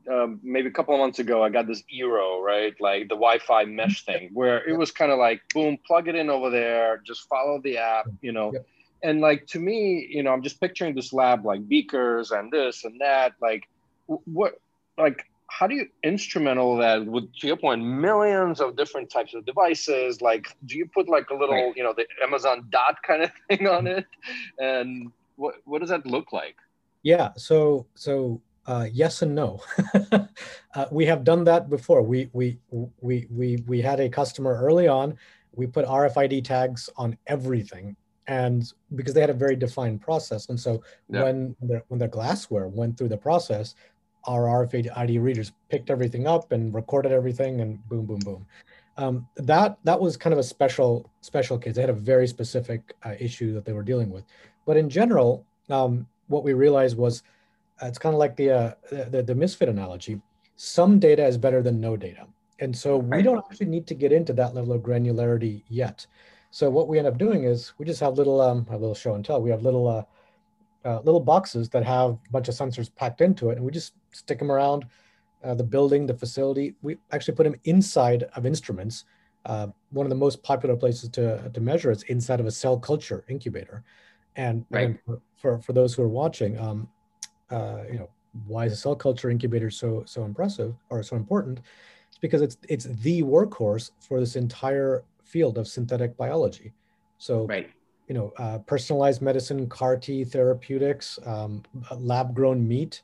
um, maybe a couple of months ago, I got this Eero, right? Like the Wi-Fi mesh thing where it was kind of like, boom, plug it in over there, just follow the app, you know? Yep. And like, to me, you know, I'm just picturing this lab, like beakers and this and that, like what, like, how do you instrument all that with, to your point, millions of different types of devices? Like, do you put like a little, right. you know, the Amazon dot kind of thing on it? And what what does that look like? Yeah, so so uh, yes and no. uh, we have done that before. We we we we we had a customer early on we put R F I D tags on everything, and because they had a very defined process. And so yeah. when their, when their glassware went through the process, our R F I D readers picked everything up and recorded everything, and boom, boom, boom. Um, that that was kind of a special special case. They had a very specific uh, issue that they were dealing with. But in general, um, what we realized was uh, it's kind of like the, uh, the the Misfit analogy. Some data is better than no data. And so we don't actually need to get into that level of granularity yet. So what we end up doing is we just have little um, a little show and tell. We have little uh, uh, little boxes that have a bunch of sensors packed into it, and we just stick them around uh, the building, the facility. We actually put them inside of instruments. Uh, one of the most popular places to to measure is inside of a cell culture incubator. And, right. and for, for for those who are watching, um, uh, you know, why is a cell culture incubator so so impressive or so important? It's because it's it's the workhorse for this entire field of synthetic biology. So, right. you know, uh, personalized medicine, C A R T therapeutics, um, lab-grown meat,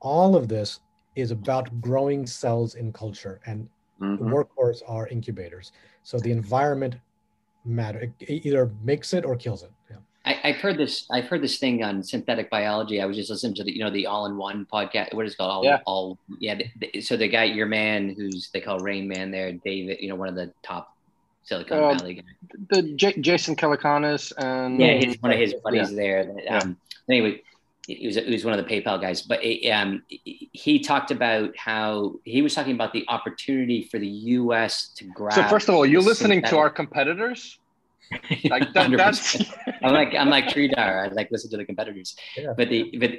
all of this is about growing cells in culture, and mm-hmm. the workhorse are incubators. So the environment matters. It either makes it or kills it. Yeah. I, I've heard this. I've heard this thing on synthetic biology. I was just listening to the, you know, the all-in-one podcast. What is it called? All, yeah. All, yeah the, the, so the guy, your man, who's they call Rain Man there, David. You know, one of the top Silicon uh, Valley guys. The J- Jason Calacanis and yeah, his, one of his buddies yeah. there. That, yeah. um, anyway, he was he was one of the PayPal guys, but it, um, he talked about how he was talking about the opportunity for the U S to grab. So first of all, you're listening synthetic. to our competitors. Like that, that's I'm like I'm like Sridhar. I like listen to the competitors, yeah. but the but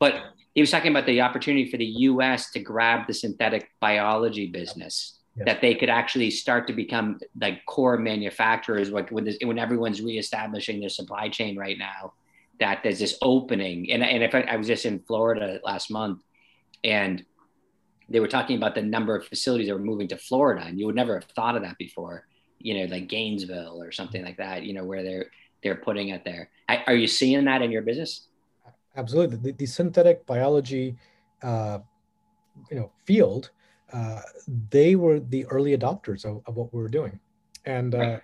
but he was talking about the opportunity for the U S to grab the synthetic biology business, yeah. that they could actually start to become like core manufacturers. Like when this, when everyone's reestablishing their supply chain right now, that there's this opening. And and if I, I was just in Florida last month, and they were talking about the number of facilities that were moving to Florida, and you would never have thought of that before. You know, like Gainesville or something like that. You know, where they're they're putting it there. I, are you seeing that in your business? Absolutely, the, the synthetic biology, uh, you know, field. Uh, they were the early adopters of, of what we were doing, and, right. uh,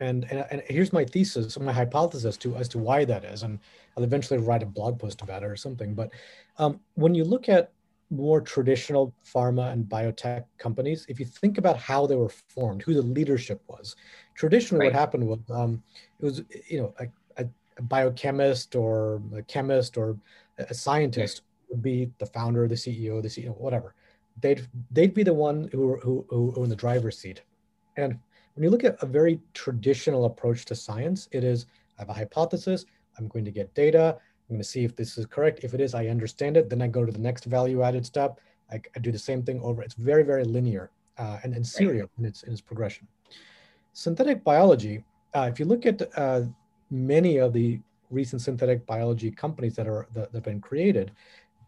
and and and here's my thesis, my hypothesis to as to why that is, and I'll eventually write a blog post about it or something. But um, when you look at more traditional pharma and biotech companies, if you think about how they were formed, who the leadership was, traditionally right. what happened was um, it was, you know, a, a biochemist or a chemist or a scientist yeah. would be the founder, the C E O, the C E O, whatever. They'd they'd be the one who who who in the driver's seat. And when you look at a very traditional approach to science, it is I have a hypothesis, I'm going to get data. I'm going to see if this is correct. If it is, I understand it. Then I go to the next value-added step. I, I do the same thing over. It's very, very linear uh, and, and serial in its in its progression. Synthetic biology, uh, if you look at uh, many of the recent synthetic biology companies that are that, that have been created,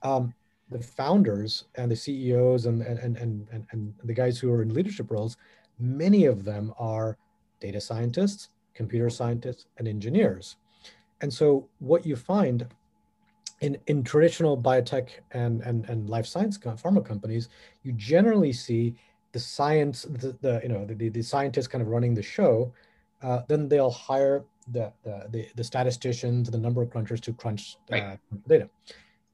um, the founders and the C E Os and, and, and, and, and the guys who are in leadership roles, many of them are data scientists, computer scientists, and engineers. And so what you find in, in traditional biotech and, and, and life science pharma companies, you generally see the science, the, the you know, the, the scientists kind of running the show, uh, then they'll hire the, the, the, the statisticians, the number crunchers to crunch uh, right. data.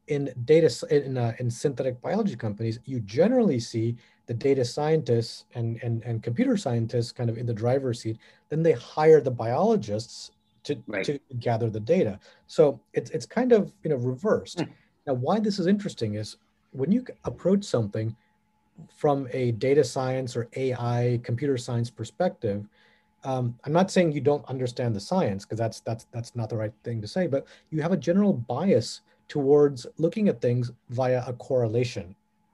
In data in, uh, in synthetic biology companies, you generally see the data scientists and, and, and computer scientists kind of in the driver's seat, then they hire the biologists To, right. to gather the data. So it's it's kind of, you know, reversed. Mm. Now, why this is interesting is when you approach something from a data science or A I computer science perspective, um, I'm not saying you don't understand the science, because that's that's that's not the right thing to say, but you have a general bias towards looking at things via a correlation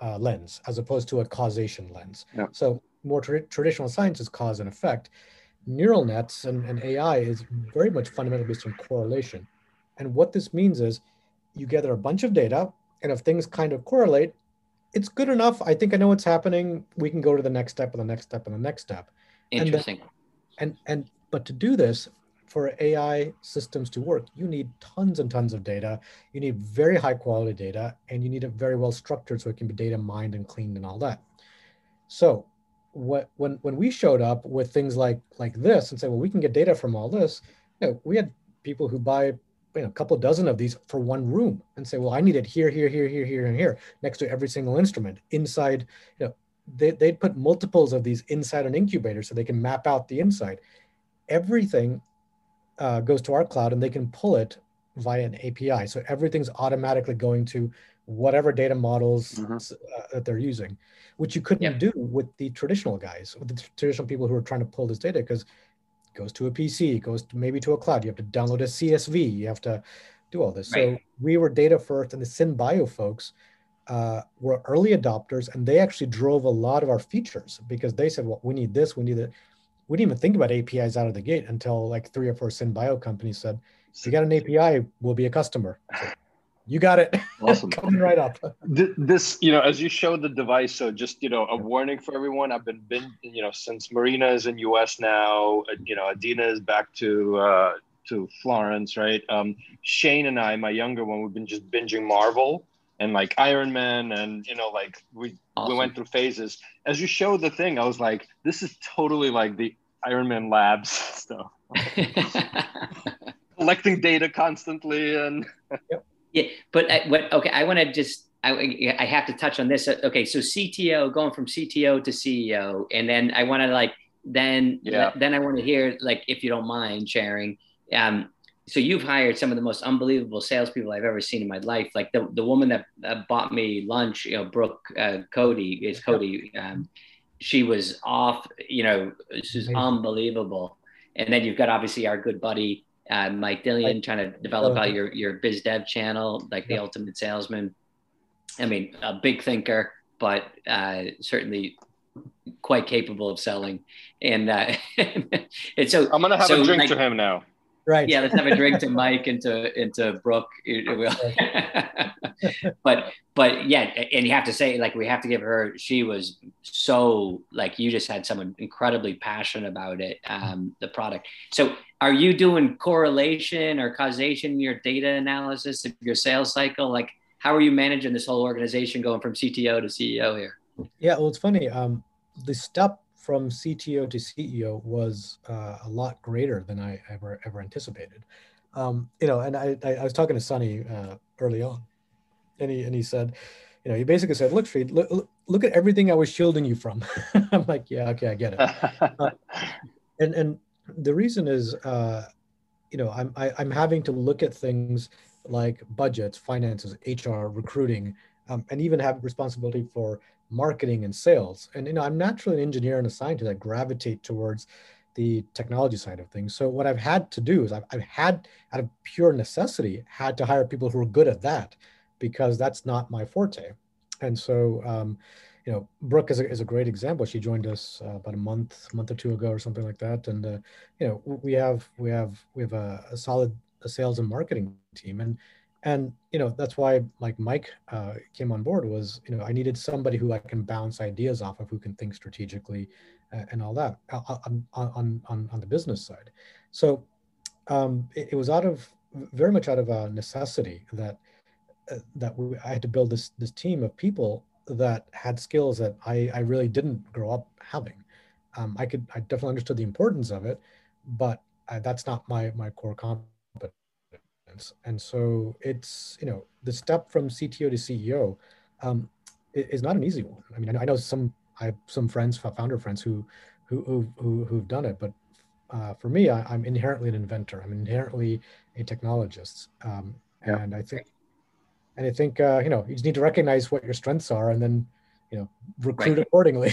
uh, lens as opposed to a causation lens. Yeah. So more tra- traditional science is cause and effect. Neural nets and, and A I is very much fundamentally based on correlation. And what this means is you gather a bunch of data, and if things kind of correlate, it's good enough. I think I know what's happening. We can go to the next step and the next step and the next step. Interesting. And, then, and, and but to do this, for A I systems to work, you need tons and tons of data. You need very high quality data, and you need it very well structured so it can be data mined and cleaned and all that. So what, when when we showed up with things like like this and say, well, we can get data from all this, you know, we had people who buy you know, a couple dozen of these for one room and say, well, I need it here, here, here, here, here, and here, next to every single instrument inside. You know, they, they'd put multiples of these inside an incubator so they can map out the inside. Everything uh, goes to our cloud and they can pull it via an A P I. So everything's automatically going to whatever data models mm-hmm. uh, that they're using, which you couldn't yeah. do with the traditional guys, with the traditional people who are trying to pull this data, because it goes to a P C, goes to maybe to a cloud. You have to download a C S V. You have to do all this. Right. So we were data first, and the SynBio folks uh, were early adopters, and they actually drove a lot of our features because they said, well, we need this, we need that. We didn't even think about A P Is out of the gate until like three or four SynBio companies said, if you got an A P I, we'll be a customer. So, you got it. Awesome. Coming right up. This, you know, as you showed the device, so just, you know, a warning for everyone. I've been, been you know, since Marina is in U S now, you know, Adina is back to uh, to Florence, right? Um, Shane and I, my younger one, we've been just binging Marvel and like Iron Man, and, you know, like we, awesome. we went through phases. As you showed the thing, I was like, this is totally like the Iron Man Labs stuff. Collecting data constantly and... Yep. Yeah, but I, what, okay, I want to just, I, I have to touch on this. Okay, so C T O, going from C T O to C E O, and then I want to like, then yeah. then I want to hear, like, if you don't mind sharing. Um, so you've hired some of the most unbelievable salespeople I've ever seen in my life. Like the, the woman that uh, bought me lunch, you know, Brooke uh, Cody, is Cody. Um, she was off, you know, she's unbelievable. And then you've got obviously our good buddy, Uh, Mike Dillon, I, trying to develop uh, out your, your biz dev channel, like yeah. the ultimate salesman. I mean, a big thinker, but uh, certainly quite capable of selling. And, uh, and so I'm going to have so a drink Mike, to him now. Right. Yeah. Let's have a drink to Mike and to, and to Brooke. but, but yeah. And you have to say, like, we have to give her, she was so like, you just had someone incredibly passionate about it, um, the product. So are you doing correlation or causation in your data analysis of your sales cycle? Like, how are you managing this whole organization going from C T O to C E O here? Yeah. Well, it's funny. Um, the step from C T O to C E O was uh, a lot greater than I ever ever anticipated. Um, you know, and I, I, I was talking to Sonny uh, early on, and he and he said, you know, he basically said, "Look, Sri, look, look at everything I was shielding you from." I'm like, "Yeah, okay, I get it." uh, and and the reason is, uh, you know, I'm I, I'm having to look at things like budgets, finances, H R, recruiting, um, and even have responsibility for marketing and sales. And, you know, I'm naturally an engineer and a scientist. I gravitate towards the technology side of things. So what I've had to do is I've, I've had, out of pure necessity, had to hire people who are good at that, because that's not my forte. And so, um, you know, Brooke is a, is a great example. She joined us uh, about a month, month or two ago or something like that. And, uh, you know, we have, we have, we have a, a solid a sales and marketing team. And, And, you know, that's why like Mike uh, came on board was, you know, I needed somebody who I can bounce ideas off of, who can think strategically uh, and all that on, on, on, on the business side. So um, it, it was out of very much out of a necessity that uh, that we, I had to build this, this team of people that had skills that I, I really didn't grow up having. Um, I could, I definitely understood the importance of it, but I, that's not my, my core competence. And so it's, you know, the step from C T O to C E O um, is not an easy one. I mean, I know some, I have some friends, founder friends who, who, who, who've done it, but uh, for me, I, I'm inherently an inventor. I'm inherently a technologist. Um, yeah. And I think, and I think, uh, you know, you just need to recognize what your strengths are and then, you know, recruit right. accordingly.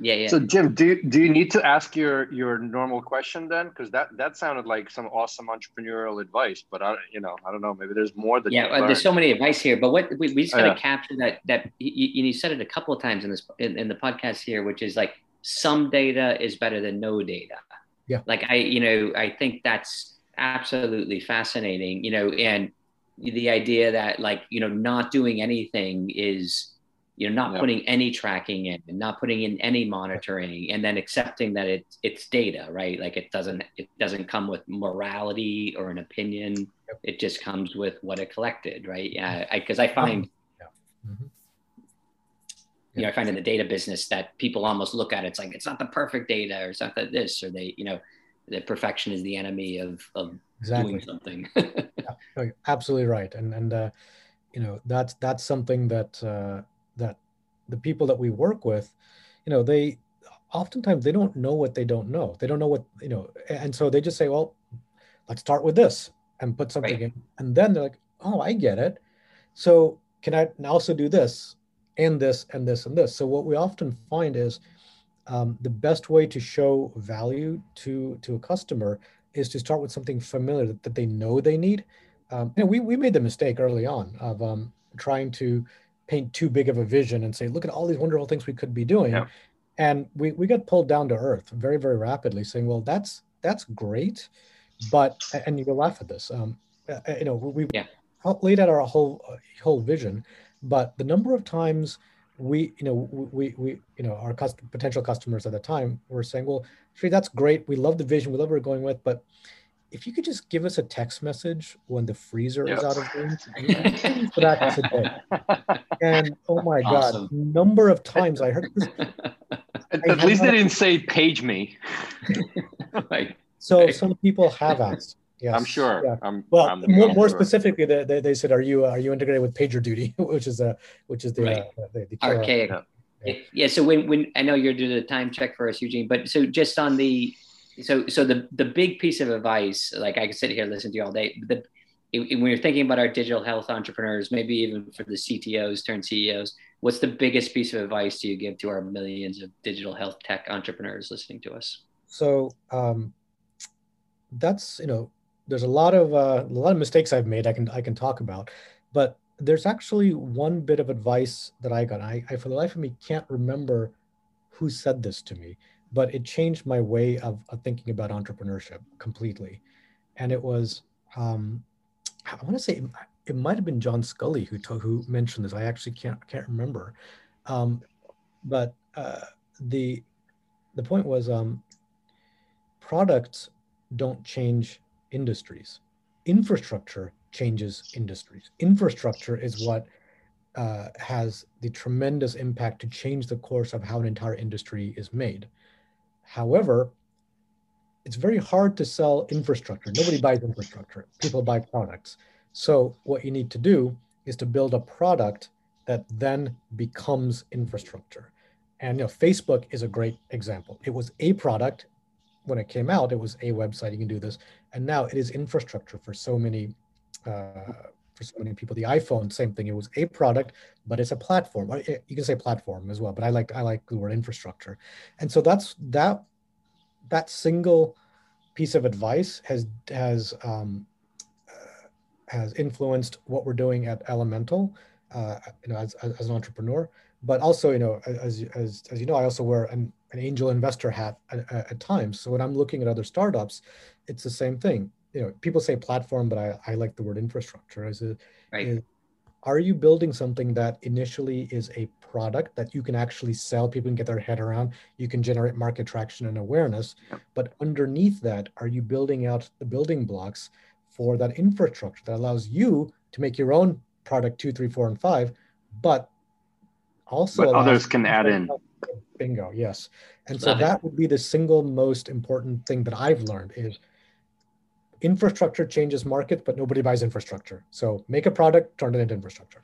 Yeah, yeah. So Jim, do you, do you need to ask your, your normal question then? Because that, that sounded like some awesome entrepreneurial advice, but I you know I don't know maybe there's more that yeah you uh, there's so many advice here. But what we, we just got to oh, yeah. capture that that you, you said it a couple of times in this in, in the podcast here, which is like some data is better than no data. Yeah, like I you know I think that's absolutely fascinating. You know, and the idea that like you know not doing anything is. You're not yep. putting any tracking in and not putting in any monitoring and then accepting that it, it's data, right? Like it doesn't, it doesn't come with morality or an opinion. Yep. It just comes with what it collected, right? Yeah, I, 'cause I find, yeah. mm-hmm. You know, I find in the data business that people almost look at it, it's like, it's not the perfect data, or it's not that this, or they, you know, the perfection is the enemy of, of exactly. doing something. Yeah, absolutely right. And, and uh, you know, that's, that's something that, uh, that the people that we work with, you know, they oftentimes, they don't know what they don't know. They don't know what, you know, and so they just say, well, let's start with this and put something right. in. And then they're like, oh, I get it. So can I also do this? And this and this and this. So what we often find is um, the best way to show value to to a customer is to start with something familiar that, that they know they need. Um, you know, we we made the mistake early on of um, trying to paint too big of a vision and say, look at all these wonderful things we could be doing, yeah. and we we got pulled down to earth very very rapidly, saying, well, that's that's great, but and you can laugh at this. Um, you know, we yeah. laid out our whole whole vision. But the number of times we, you know, we, we, you know, our cust- potential customers at the time were saying, well, Sri, that's great. We love the vision. We love what we're going with. But if you could just give us a text message when the freezer yep. is out of range, for that today. And oh my awesome. God, number of times I heard this. At, I at least they didn't say page me. like, so page. Some people have asked. Yes. I'm sure. Yeah. I'm, well, I'm more, more specifically, they, they, they said, "Are you are you integrated with PagerDuty?" which is a which is the, right. uh, the, the archaic. Yeah. yeah. So when when I know you're doing the time check for us, Eugene, but so just on the so so the the big piece of advice, like I could sit here and listen to you all day. But the, when you're thinking about our digital health entrepreneurs, maybe even for the C T Os turned C E Os, what's the biggest piece of advice do you give to our millions of digital health tech entrepreneurs listening to us? So um, that's you know. There's a lot of uh, a lot of mistakes I've made I can I can talk about, but there's actually one bit of advice that I got. I, I for the life of me can't remember who said this to me, but it changed my way of, of thinking about entrepreneurship completely. And it was um, I want to say it, it might have been John Scully who to, who mentioned this. I actually can't can't remember, um, but uh, the the point was um, products don't change. Industries. Infrastructure changes industries. Infrastructure is what uh, has the tremendous impact to change the course of how an entire industry is made. However, it's very hard to sell infrastructure. Nobody buys infrastructure. People buy products. So what you need to do is to build a product that then becomes infrastructure. And you know, Facebook is a great example. It was a product. When it came out, it was a website, you can do this. And now it is infrastructure for so many uh, for so many people. The iPhone, same thing. It was a product, but it's a platform. You can say platform as well, but I like I like the word infrastructure. And so that's that that single piece of advice has has um, uh, has influenced what we're doing at Elemental, uh, you know, as, as an entrepreneur. But also, you know, as as as you know, I also wear an an angel investor hat at, at times. So when I'm looking at other startups, it's the same thing. You know, people say platform, but I, I like the word infrastructure. Is it, right. is, are you building something that initially is a product that you can actually sell, people can get their head around, you can generate market traction and awareness, but underneath that, are you building out the building blocks for that infrastructure that allows you to make your own product two, three, four, and five, but also- But others can add in. Bingo, yes. And so that would be the single most important thing that I've learned is infrastructure changes market, but nobody buys infrastructure. So make a product, turn it into infrastructure.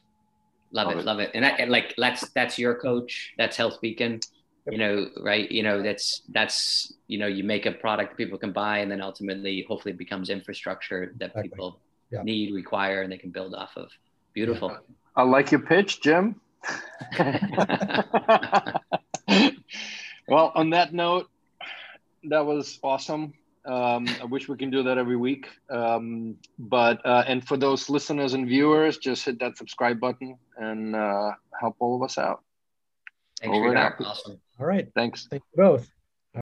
Love it, love it. And, I, and like, that's that's your coach, that's Health Beacon, yep. you know, right? You know, that's, that's you know, you make a product people can buy and then ultimately, hopefully it becomes infrastructure that exactly. people yeah. need, require, and they can build off of. Beautiful. Yeah. I like your pitch, Jim. Well, on that note, that was awesome. Um, I wish we can do that every week. Um, but uh, and for those listeners and viewers, just hit that subscribe button and uh, help all of us out. Thanks for that. Awesome. All right. Thanks. Thank you both.